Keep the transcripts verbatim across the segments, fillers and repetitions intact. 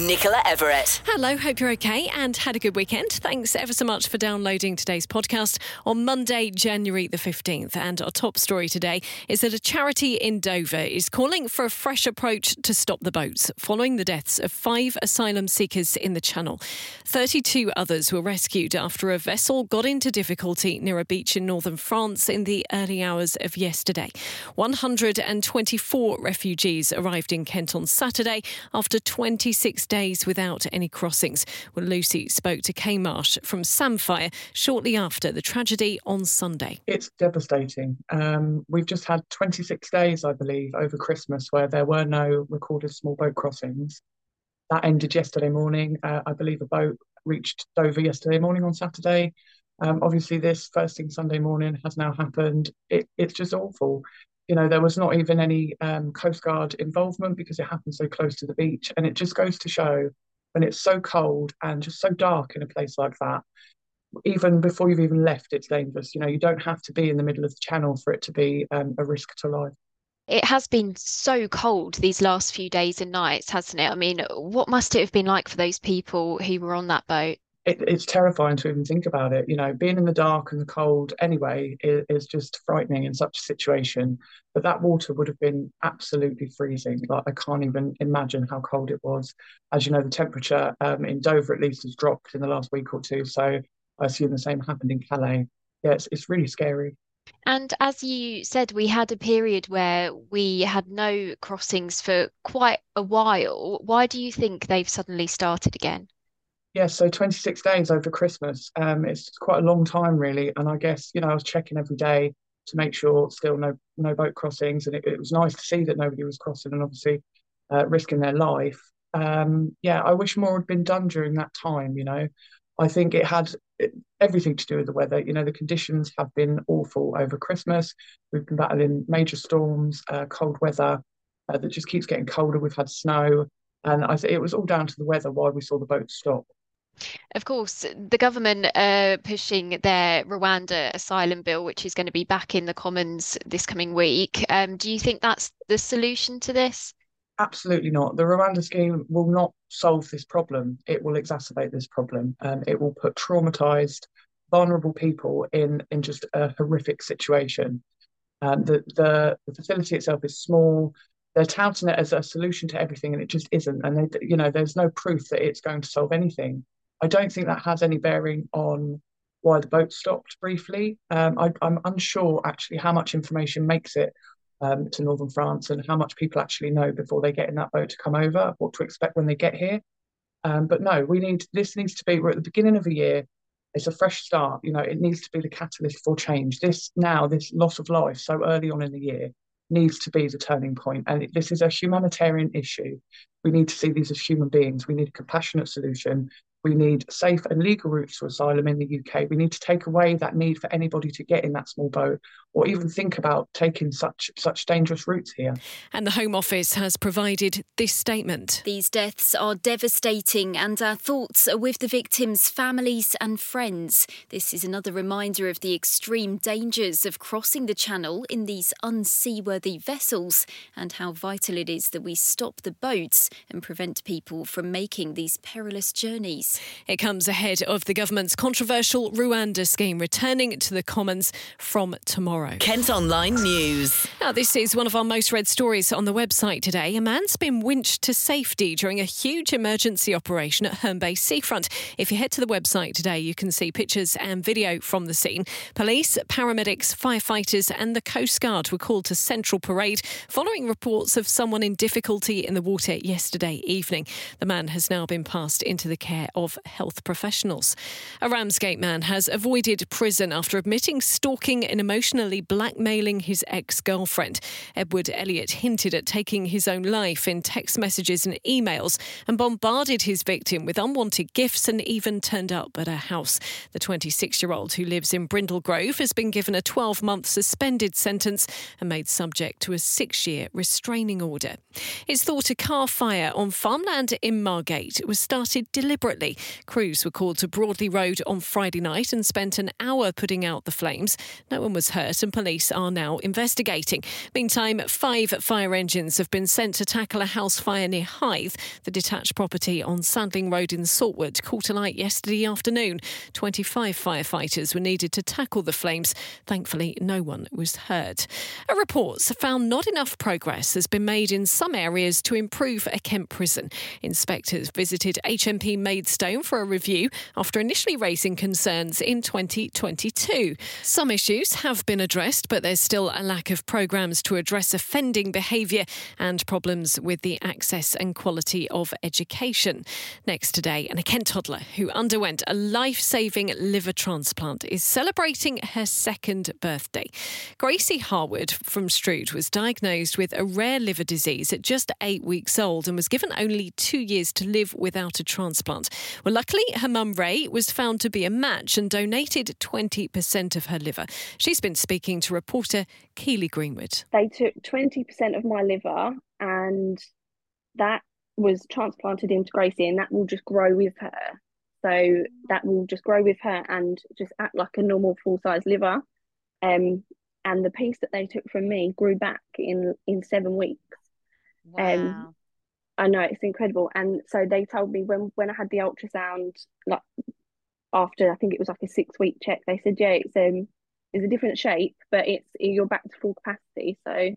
Nicola Everett. Hello, hope you're okay and had a good weekend. Thanks ever so much for downloading today's podcast on Monday, January the fifteenth. And our top story today is that a charity in Dover is calling for a fresh approach to stop the boats following the deaths of five asylum seekers in the Channel. thirty-two others were rescued after a vessel got into difficulty near a beach in northern France in the early hours of yesterday. one hundred twenty-four refugees arrived in Kent on Saturday after twenty-six days without any crossings. Well, Lucy spoke to Kay Marsh from Samphire shortly after the tragedy on Sunday. It's devastating. Um, we've just had twenty-six days, I believe, over Christmas where there were no recorded small boat crossings. That ended yesterday morning. Uh, I believe a boat reached Dover yesterday morning on Saturday. Um, obviously, this first thing Sunday morning has now happened. It, it's just awful. You know, there was not even any um, Coast Guard involvement because it happened so close to the beach. And it just goes to show when it's so cold and just so dark in a place like that, even before you've even left, it's dangerous. You know, you don't have to be in the middle of the Channel for it to be um, a risk to life. It has been so cold these last few days and nights, hasn't it? I mean, what must it have been like for those people who were on that boat? It, it's terrifying to even think about it. You know, being in the dark and the cold anyway is, is just frightening in such a situation. But that water would have been absolutely freezing. Like, I can't even imagine how cold it was. As you know, the temperature um, in Dover at least has dropped in the last week or two. So I assume the same happened in Calais. Yeah, it's, it's really scary. And as you said, we had a period where we had no crossings for quite a while. Why do you think they've suddenly started again? Yes, yeah, so twenty-six days over Christmas. Um, it's quite a long time, really. And I guess, you know, I was checking every day to make sure still no no boat crossings. And it, it was nice to see that nobody was crossing and obviously uh, risking their life. Um, yeah, I wish more had been done during that time, you know. I think it had everything to do with the weather. You know, the conditions have been awful over Christmas. We've been battling major storms, uh, cold weather uh, that just keeps getting colder. We've had snow. And I th- it was all down to the weather why we saw the boat stop. Of course, the government are uh, pushing their Rwanda asylum bill, which is going to be back in the Commons this coming week. Um, do you think that's the solution to this? Absolutely not. The Rwanda scheme will not solve this problem. It will exacerbate this problem. Um, it will put traumatised, vulnerable people in, in just a horrific situation. Um, the, the, the facility itself is small. They're touting it as a solution to everything, and it just isn't. And, they, you know, there's no proof that it's going to solve anything. I don't think that has any bearing on why the boat stopped briefly. Um, I, I'm unsure actually how much information makes it um, to northern France and how much people actually know before they get in that boat to come over, what to expect when they get here. Um, but no, we need this needs to be, we're at the beginning of a year. It's a fresh start. You know, it needs to be the catalyst for change. This now, this loss of life so early on in the year needs to be the turning point. And this is a humanitarian issue. We need to see these as human beings. We need a compassionate solution. We need safe and legal routes to asylum in the U K. We need to take away that need for anybody to get in that small boat or even think about taking such such dangerous routes here. And the Home Office has provided this statement. These deaths are devastating and our thoughts are with the victims' families and friends. This is another reminder of the extreme dangers of crossing the Channel in these unseaworthy vessels and how vital it is that we stop the boats and prevent people from making these perilous journeys. It comes ahead of the government's controversial Rwanda scheme returning to the Commons from tomorrow. Kent Online News. Now, this is one of our most read stories on the website today. A man's been winched to safety during a huge emergency operation at Herne Bay Seafront. If you head to the website today, you can see pictures and video from the scene. Police, paramedics, firefighters and the Coast Guard were called to Central Parade following reports of someone in difficulty in the water yesterday evening. The man has now been passed into the care of of health professionals. A Ramsgate man has avoided prison after admitting stalking and emotionally blackmailing his ex-girlfriend. Edward Elliott hinted at taking his own life in text messages and emails and bombarded his victim with unwanted gifts and even turned up at her house. The twenty-six-year-old who lives in Brindle Grove has been given a twelve-month suspended sentence and made subject to a six-year restraining order. It's thought a car fire on farmland in Margate was started deliberately Medway. Crews were called to Broadley Road on Friday night and spent an hour putting out the flames. No one was hurt and police are now investigating. Meantime, five fire engines have been sent to tackle a house fire near Hythe. The detached property on Sandling Road in Saltwood caught alight yesterday afternoon. twenty-five firefighters were needed to tackle the flames. Thankfully, no one was hurt. A report found not enough progress has been made in some areas to improve a Kent prison. Inspectors visited H M P Maidstone for a review after initially raising concerns in twenty twenty-two. Some issues have been addressed, but there's still a lack of programmes to address offending behaviour and problems with the access and quality of education. Next today, and a Kent toddler who underwent a life-saving liver transplant is celebrating her second birthday. Gracie Harwood from Strood was diagnosed with a rare liver disease at just eight weeks old and was given only two years to live without a transplant. Well, luckily, her mum Ray was found to be a match and donated twenty percent of her liver. She's been speaking to reporter Keely Greenwood. They took twenty percent of my liver and that was transplanted into Gracie, and that will just grow with her. So that will just grow with her and just act like a normal full-size liver. Um, and the piece that they took from me grew back in, in seven weeks. Wow. Um, I know, it's incredible. And so they told me when, when I had the ultrasound, like after I think it was like a six-week check, they said, yeah, it's, um, it's a different shape, but it's you're back to full capacity. So...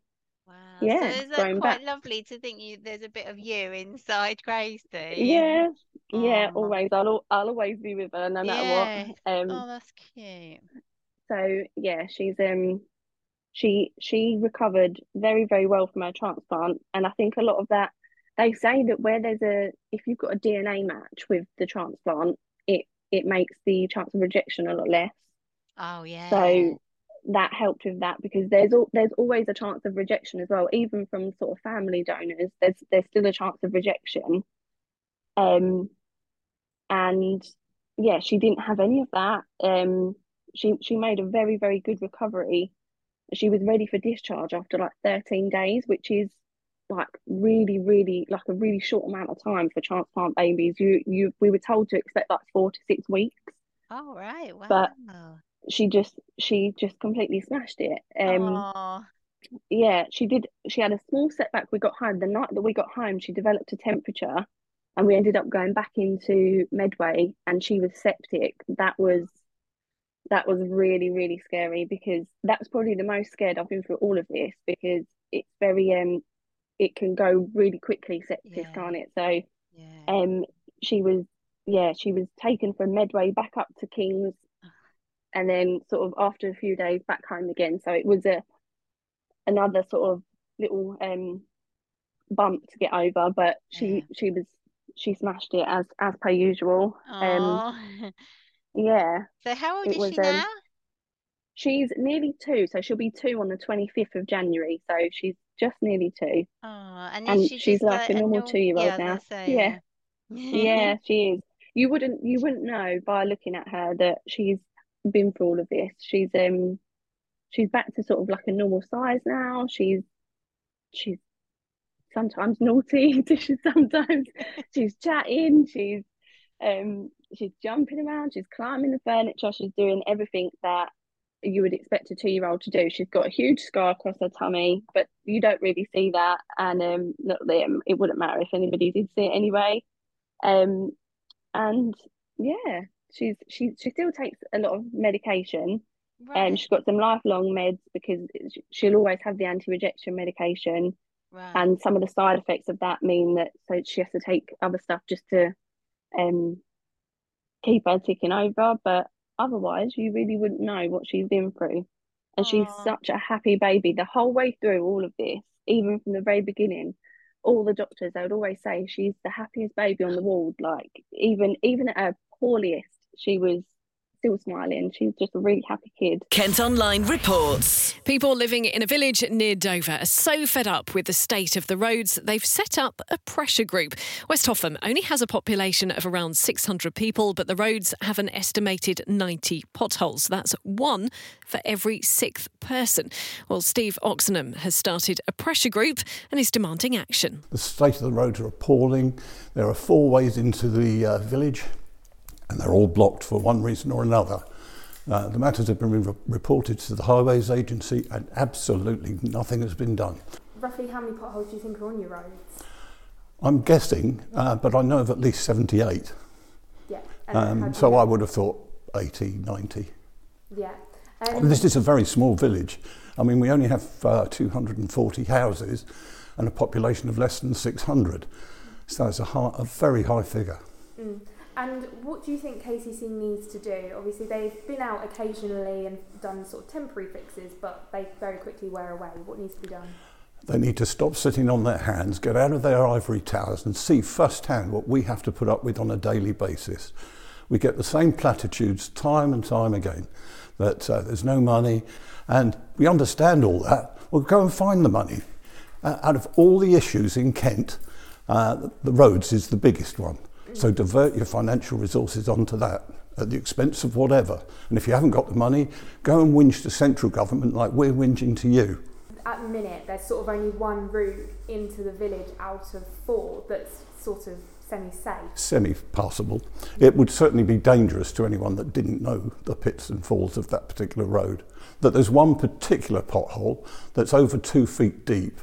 Wow, yeah, so it's quite back. Lovely to think you. There's a bit of you inside Gracie. Yeah, oh. yeah, always. I'll I'll always be with her no matter yeah. what. Um, oh, that's cute. So yeah, she's um, she she recovered very very well from her transplant, and I think a lot of that. They say that where there's a if you've got a D N A match with the transplant, it it makes the chance of rejection a lot less. Oh yeah. So. That helped with that, because there's all, there's always a chance of rejection as well, even from sort of family donors. There's there's still a chance of rejection, um, and yeah, she didn't have any of that. Um, she she made a very very good recovery. She was ready for discharge after like thirteen days, which is like really really like a really short amount of time for transplant babies. You you we were told to expect like four to six weeks. Oh right, wow. But, She just she just completely smashed it. Um, yeah, she did. She had a small setback. We got home. The night that we got home, she developed a temperature and we ended up going back into Medway and she was septic. That was that was really, really scary, because that was probably the most scared I've been through all of this, because it's very, um, it can go really quickly, septic, yeah. can't it? So yeah. um, she was, yeah, she was taken from Medway back up to King's, and then sort of after a few days back home again. So it was a another sort of little um, bump to get over, but she yeah. she was she smashed it as as per usual. Um, yeah. So how old it is was, she now? Um, she's nearly two, so she'll be two on the twenty-fifth of January. So she's just nearly two. Oh, and, and she she's like a normal two year old now. Say, yeah, yeah. yeah, she is. You wouldn't you wouldn't know by looking at her that she's been through all of this. She's um she's back to sort of like a normal size now. She's she's sometimes naughty, she's sometimes she's chatting, she's um she's jumping around, she's climbing the furniture, she's doing everything that you would expect a two-year-old to do. She's got a huge scar across her tummy, but you don't really see that, and um not them it wouldn't matter if anybody did see it anyway. Um and yeah She's she she still takes a lot of medication, and right. um, she's got some lifelong meds, because she'll always have the anti-rejection medication, right. and some of the side effects of that mean that so she has to take other stuff just to um keep her ticking over. But otherwise, you really wouldn't know what she's been through, and Aww. She's such a happy baby the whole way through all of this, even from the very beginning. All the doctors, they would always say she's the happiest baby on the ward. Like even even at her poorliest, she was still smiling. She's just a really happy kid. Kent Online reports. People living in a village near Dover are so fed up with the state of the roads, they've set up a pressure group. West Hougham only has a population of around six hundred people, but the roads have an estimated ninety potholes. That's one for every sixth person. Well, Steve Oxenham has started a pressure group and is demanding action. The state of the roads are appalling. There are four ways into the uh, village. and they're all blocked for one reason or another. Uh, the matters have been re- reported to the Highways Agency and absolutely nothing has been done. Roughly how many potholes do you think are on your roads? I'm guessing, uh, but I know of at least seventy-eight. Yeah. Um, so I would have thought eighty, ninety. Yeah. Um, this is a very small village. I mean, we only have uh, two hundred forty houses and a population of less than six hundred. So it's a, high, a very high figure. Mm. And what do you think K C C needs to do? Obviously, they've been out occasionally and done sort of temporary fixes, but they very quickly wear away. What needs to be done? They need to stop sitting on their hands, get out of their ivory towers and see firsthand what we have to put up with on a daily basis. We get the same platitudes time and time again, that uh, there's no money, and we understand all that. Well, go and find the money. Uh, out of all the issues in Kent, uh, the roads is the biggest one. So divert your financial resources onto that at the expense of whatever. And if you haven't got the money, go and whinge to central government like we're whinging to you. At the minute, there's sort of only one route into the village out of four that's sort of semi-safe. Semi-passable. It would certainly be dangerous to anyone that didn't know the pits and falls of that particular road. That there's one particular pothole that's over two feet deep.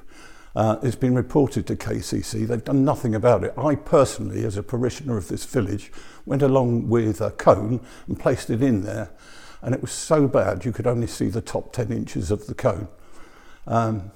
Uh, it's been reported to K C C. They've done nothing about it. I personally, as a parishioner of this village, went along with a cone and placed it in there, and it was so bad you could only see the top ten inches of the cone. Um,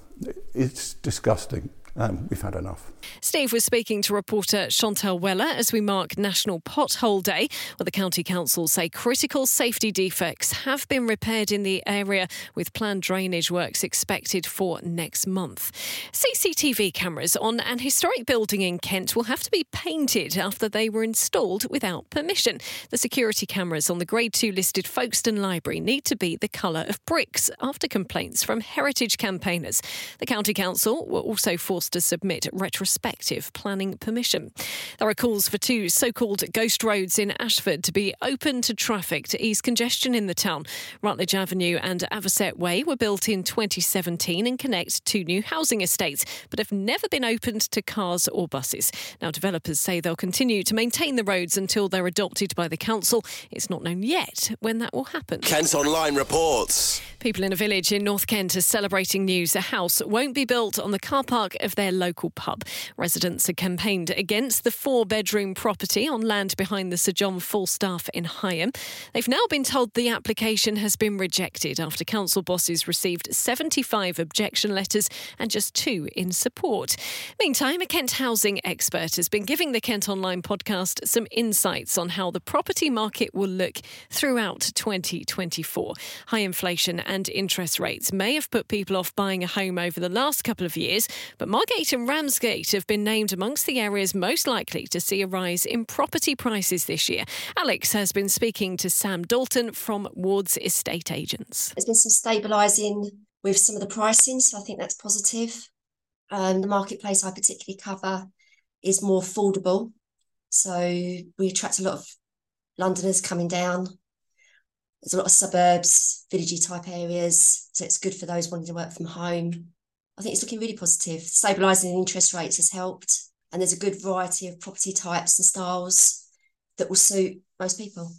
it's disgusting. Um, we've had enough. Steve was speaking to reporter Chantal Weller as we mark National Pothole Day, where the County Council say critical safety defects have been repaired in the area, with planned drainage works expected for next month. C C T V cameras on an historic building in Kent will have to be painted after they were installed without permission. The security cameras on the Grade two listed Folkestone Library need to be the colour of bricks after complaints from heritage campaigners. The County Council were also forced to submit retrospective planning permission. There are calls for two so-called ghost roads in Ashford to be open to traffic to ease congestion in the town. Rutledge Avenue and Avocet Way were built in twenty seventeen and connect two new housing estates, but have never been opened to cars or buses. Now, developers say they'll continue to maintain the roads until they're adopted by the council. It's not known yet when that will happen. Kent Online reports. People in a village in North Kent are celebrating news a house won't be built on the car park of their local pub. Residents have campaigned against the four-bedroom property on land behind the Sir John Falstaff in Higham. They've now been told the application has been rejected after council bosses received seventy-five objection letters and just two in support. Meantime, a Kent housing expert has been giving the Kent Online podcast some insights on how the property market will look throughout twenty twenty-four. High inflation and interest rates may have put people off buying a home over the last couple of years, but Margate and Ramsgate have been named amongst the areas most likely to see a rise in property prices this year. Alex has been speaking to Sam Dalton from Ward's Estate Agents. There's been some stabilising with some of the pricing, so I think that's positive. Um, the marketplace I particularly cover is more affordable, so we attract a lot of Londoners coming down. There's a lot of suburbs, villagey type areas, so it's good for those wanting to work from home. I think it's looking really positive. Stabilising interest rates has helped, and there's a good variety of property types and styles that will suit most people.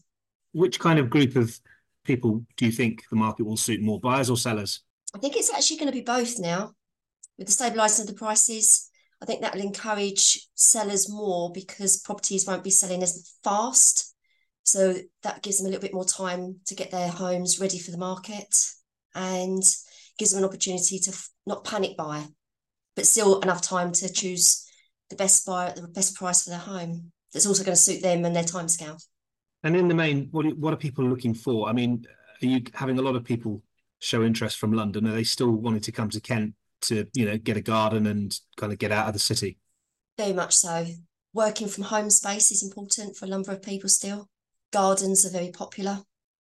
Which kind of group of people do you think the market will suit more, buyers or sellers? I think it's actually going to be both now. With the stabilising of the prices, I think that will encourage sellers more because properties won't be selling as fast. So that gives them a little bit more time to get their homes ready for the market and gives them an opportunity to not panic buy, but still enough time to choose the best buyer at the best price for their home. That's also going to suit them and their timescale. And in the main, what what are people looking for? I mean, are you having a lot of people show interest from London? Are they still wanting to come to Kent to, you know, get a garden and kind of get out of the city? Very much so. Working from home space is important for a number of people still. Gardens are very popular,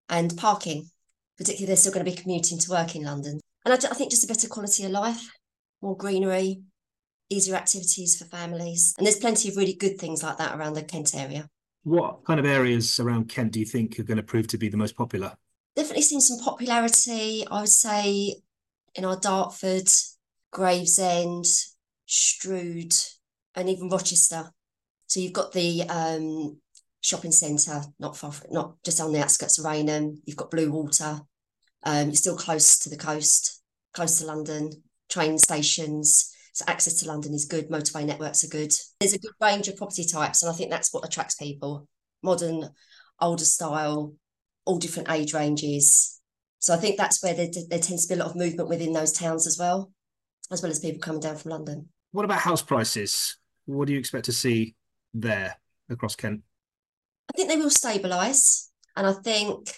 and parking, particularly. They're still going to be commuting to work in London. And I, d- I think just a better quality of life, more greenery, easier activities for families. And there's plenty of really good things like that around the Kent area. What kind of areas around Kent do you think are going to prove to be the most popular? Definitely seen some popularity, I would say, in our Dartford, Gravesend, Strood, and even Rochester. So you've got the um, shopping centre, not far, not just on the outskirts of Raynham. You've got Blue Water. Um, you're still close to the coast, close to London, train stations. So access to London is good. Motorway networks are good. There's a good range of property types, and I think that's what attracts people. Modern, older style, all different age ranges. So I think that's where there, there tends to be a lot of movement within those towns as well, as well as people coming down from London. What about house prices? What do you expect to see there across Kent? I think they will stabilise, and I think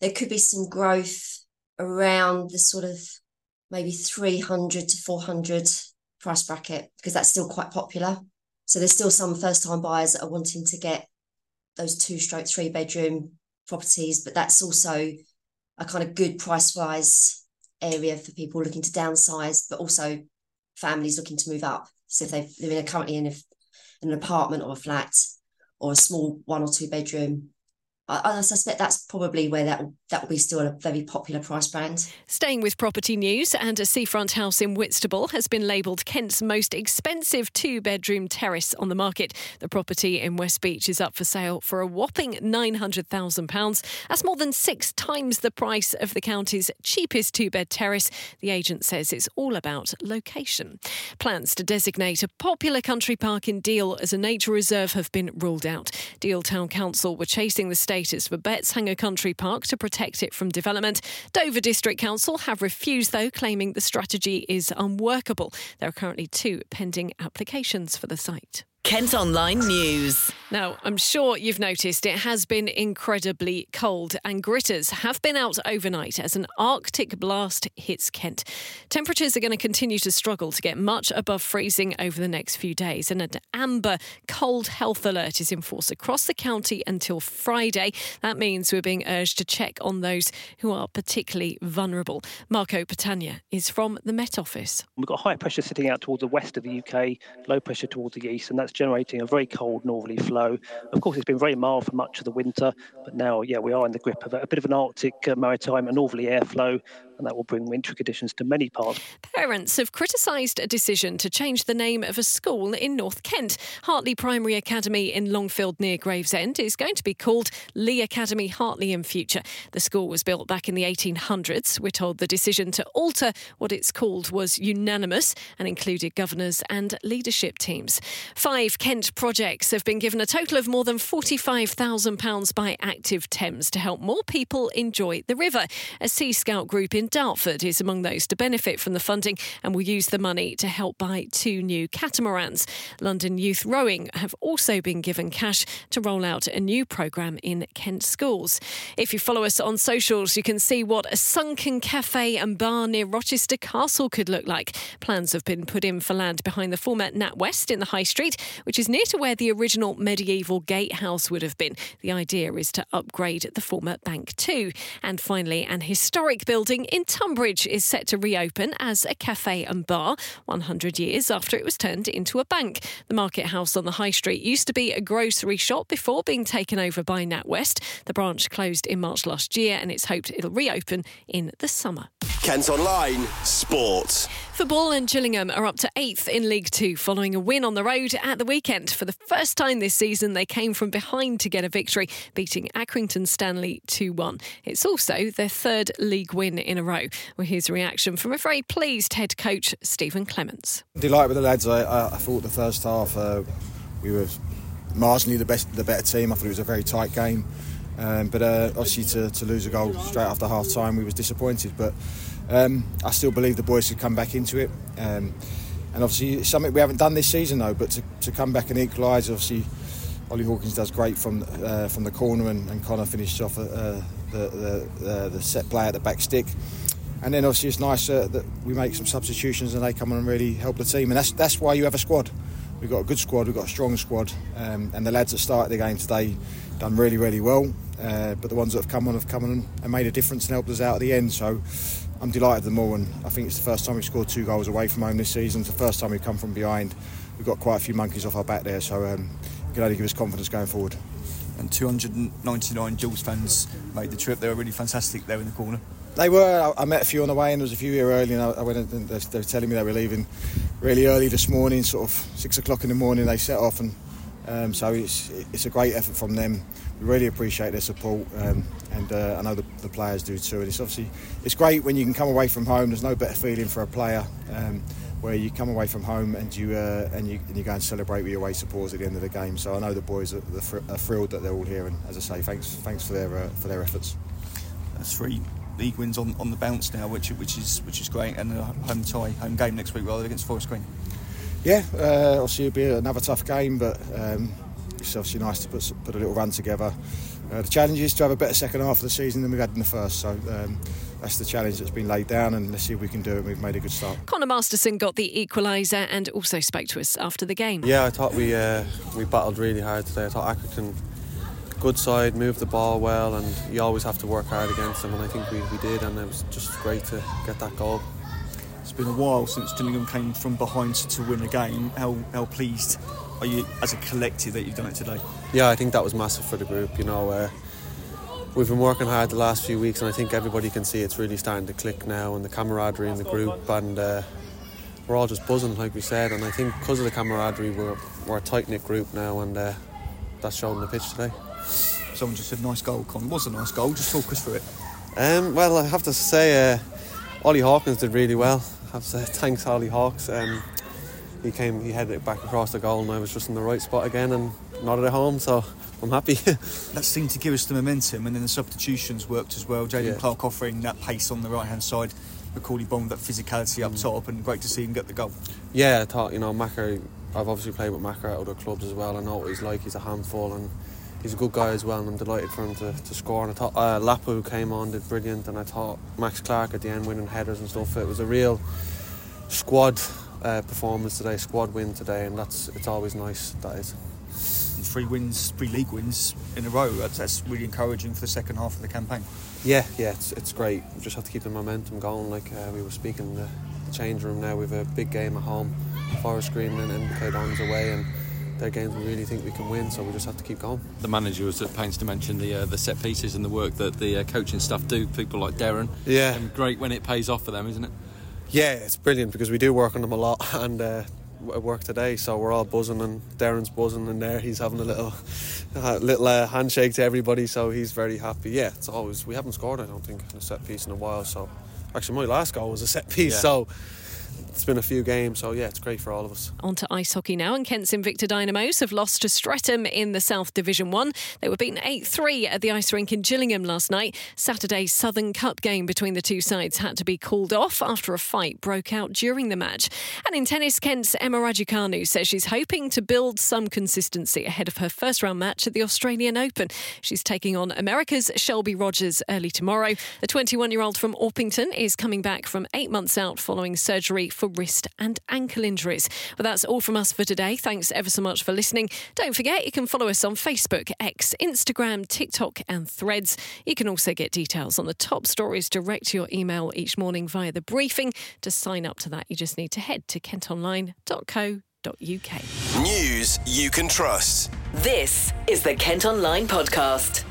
there could be some growth around the sort of maybe three hundred to four hundred price bracket, because that's still quite popular. So there's still some first-time buyers that are wanting to get those two-stroke three-bedroom properties, but that's also a kind of good price-wise area for people looking to downsize, but also families looking to move up. So if they live currently in, a, in an apartment or a flat or a small one or two bedroom, I, I suspect that's probably where that that will be still a very popular price brand. Staying with property news, and a seafront house in Whitstable has been labelled Kent's most expensive two-bedroom terrace on the market. The property in West Beach is up for sale for a whopping nine hundred thousand pounds. That's more than six times the price of the county's cheapest two-bed terrace. The agent says it's all about location. Plans to designate a popular country park in Deal as a nature reserve have been ruled out. Deal Town Council were chasing the status for Bettshanger Country Park to protect it from development. Dover District Council have refused, though, claiming the strategy is unworkable. There are currently two pending applications for the site. Kent Online News. Now, I'm sure you've noticed it has been incredibly cold, and gritters have been out overnight as an Arctic blast hits Kent. Temperatures are going to continue to struggle to get much above freezing over the next few days, and an amber cold health alert is in force across the county until Friday. That means we're being urged to check on those who are particularly vulnerable. Marco Patania is from the Met Office. We've got high pressure sitting out towards the west of the U K, low pressure towards the east, and that's generating a very cold northerly flow. Of course, it's been very mild for much of the winter, but now, yeah, we are in the grip of a, a bit of an Arctic uh, maritime and northerly airflow, and that will bring wintry conditions to many parts. Parents have criticised a decision to change the name of a school in North Kent. Hartley Primary Academy in Longfield near Gravesend is going to be called Lee Academy Hartley in future. The school was built back in the eighteen hundreds. We're told the decision to alter what it's called was unanimous and included governors and leadership teams. Five Kent projects have been given a total of more than forty-five thousand pounds by Active Thames to help more people enjoy the river. A Sea Scout group in Dartford is among those to benefit from the funding and will use the money to help buy two new catamarans. London Youth Rowing have also been given cash to roll out a new programme in Kent schools. If you follow us on socials, you can see what a sunken cafe and bar near Rochester Castle could look like. Plans have been put in for land behind the former NatWest in the High Street, which is near to where the original medieval gatehouse would have been. The idea is to upgrade the former bank too. And finally, an historic building in Tunbridge is set to reopen as a cafe and bar one hundred years after it was turned into a bank. The Market House on the High Street used to be a grocery shop before being taken over by NatWest. The branch closed in March last year, and it's hoped it'll reopen in the summer. Kent Online Sports. Football and Gillingham are up to eighth in League Two following a win on the road at the weekend. For the first time this season, they came from behind to get a victory, beating Accrington Stanley two one. It's also their third league win in a row. Well, here's a reaction from a very pleased head coach, Stephen Clements. Delighted with the lads. I, I thought the first half uh, we were marginally the best, the better team. I thought it was a very tight game. Um, but uh, obviously to, to lose a goal straight after half time, we was disappointed. But Um, I still believe the boys could come back into it, um, and obviously it's something we haven't done this season though, but to, to come back and equalise. Obviously Ollie Hawkins does great from uh, from the corner, and, and Connor finished off uh, the, the, the, the set play at the back stick, and then obviously it's nice uh, that we make some substitutions and they come on and really help the team, and that's that's why you have a squad. We've got a good squad, we've got a strong squad, um, and the lads that started the game today done really really well, uh, but the ones that have come on have come on and made a difference and helped us out at the end, so I'm delighted with them all, and I think it's the first time we've scored two goals away from home this season. It's the first time we've come from behind. We've got quite a few monkeys off our back there, so um, it can only give us confidence going forward. And two hundred ninety-nine Jules fans made the trip. They were really fantastic there in the corner. They were. I, I met a few on the way, and there was a few here early, and I, I went. And they, they were telling me they were leaving really early this morning, sort of six o'clock in the morning. They set off, and Um, so it's it's a great effort from them. We really appreciate their support, um, and uh, I know the, the players do too. And it's obviously it's great when you can come away from home. There's no better feeling for a player, um, where you come away from home and you uh, and you and you go and celebrate with your away supporters at the end of the game. So I know the boys are, are thrilled that they're all here. And as I say, thanks thanks for their uh, for their efforts. That's three league wins on, on the bounce now, which which is which is great, and a home tie, home game next week rather against Forest Green. Yeah, uh, obviously it'll be another tough game, but um, it's obviously nice to put put a little run together. Uh, the challenge is to have a better second half of the season than we've had in the first, so um, that's the challenge that's been laid down, and let's see if we can do it. We've made a good start. Connor Masterson got the equaliser and also spoke to us after the game. Yeah, I thought we uh, we battled really hard today. I thought Accrington, good side, moved the ball well, and you always have to work hard against them, and I think we, we did, and it was just great to get that goal. It's been a while since Gillingham came from behind to win a game. How how pleased are you as a collective that you've done it today? Yeah, I think that was massive for the group. You know, uh, we've been working hard the last few weeks, and I think everybody can see it's really starting to click now, and the camaraderie in the group, and uh, we're all just buzzing, like we said. And I think because of the camaraderie, we're we're a tight knit group now, and uh, that's shown on the pitch today. Someone just said, "Nice goal, Con." It was a nice goal. Just talk us through it. Um, well, I have to say, uh, Ollie Hawkins did really well. I've said thanks, Ollie Hawks. Um, he came, he headed it back across the goal, and I was just in the right spot again and nodded it home, so I'm happy. That seemed to give us the momentum, and then the substitutions worked as well. Jaden yeah. Clark offering that pace on the right-hand side, Macaulay Bond with that physicality up mm. top, and great to see him get the goal. Yeah, I thought, you know, Macker, I've obviously played with Macker at other clubs as well. I know what he's like. He's a handful, and he's a good guy as well, and I'm delighted for him to, to score. And I thought uh, Lapu came on, did brilliant, and I thought Max Clark at the end winning headers and stuff. It was a real squad uh, performance today, squad win today, and that's it's always nice, that is. And three wins, three league wins in a row, that's, that's really encouraging for the second half of the campaign. Yeah, yeah, it's, it's great. We just have to keep the momentum going, like uh, we were speaking in the, the change room now. We have a big game at home, Forest Green and M B K Dons away, and their games we really think we can win, so we just have to keep going. The manager was at pains to mention the uh, the set pieces and the work that the uh, coaching staff do, people like Darren. Yeah. And great when it pays off for them, isn't it? Yeah, it's brilliant because we do work on them a lot, and uh, at work today, so we're all buzzing, and Darren's buzzing in there. He's having a little a little uh, handshake to everybody, so he's very happy. Yeah, it's always, we haven't scored, I don't think, in a set piece in a while, so actually my last goal was a set piece, yeah. so... It's been a few games, so yeah, it's great for all of us. On to ice hockey now, and Kent's Invicta Dynamos have lost to Streatham in the South Division one. They were beaten eight three at the ice rink in Gillingham last night. Saturday's Southern Cup game between the two sides had to be called off after a fight broke out during the match. And in tennis, Kent's Emma Raducanu says she's hoping to build some consistency ahead of her first round match at the Australian Open. She's taking on America's Shelby Rogers early tomorrow. The twenty-one-year-old from Orpington is coming back from eight months out following surgery for wrist and ankle injuries. Well, that's all from us for today. Thanks ever so much for listening. Don't forget, you can follow us on Facebook, X, Instagram, TikTok and Threads. You can also get details on the top stories direct to your email each morning via The Briefing. To sign up to that, you just need to head to kent online dot co dot uk. News you can trust. This is the Kent Online Podcast.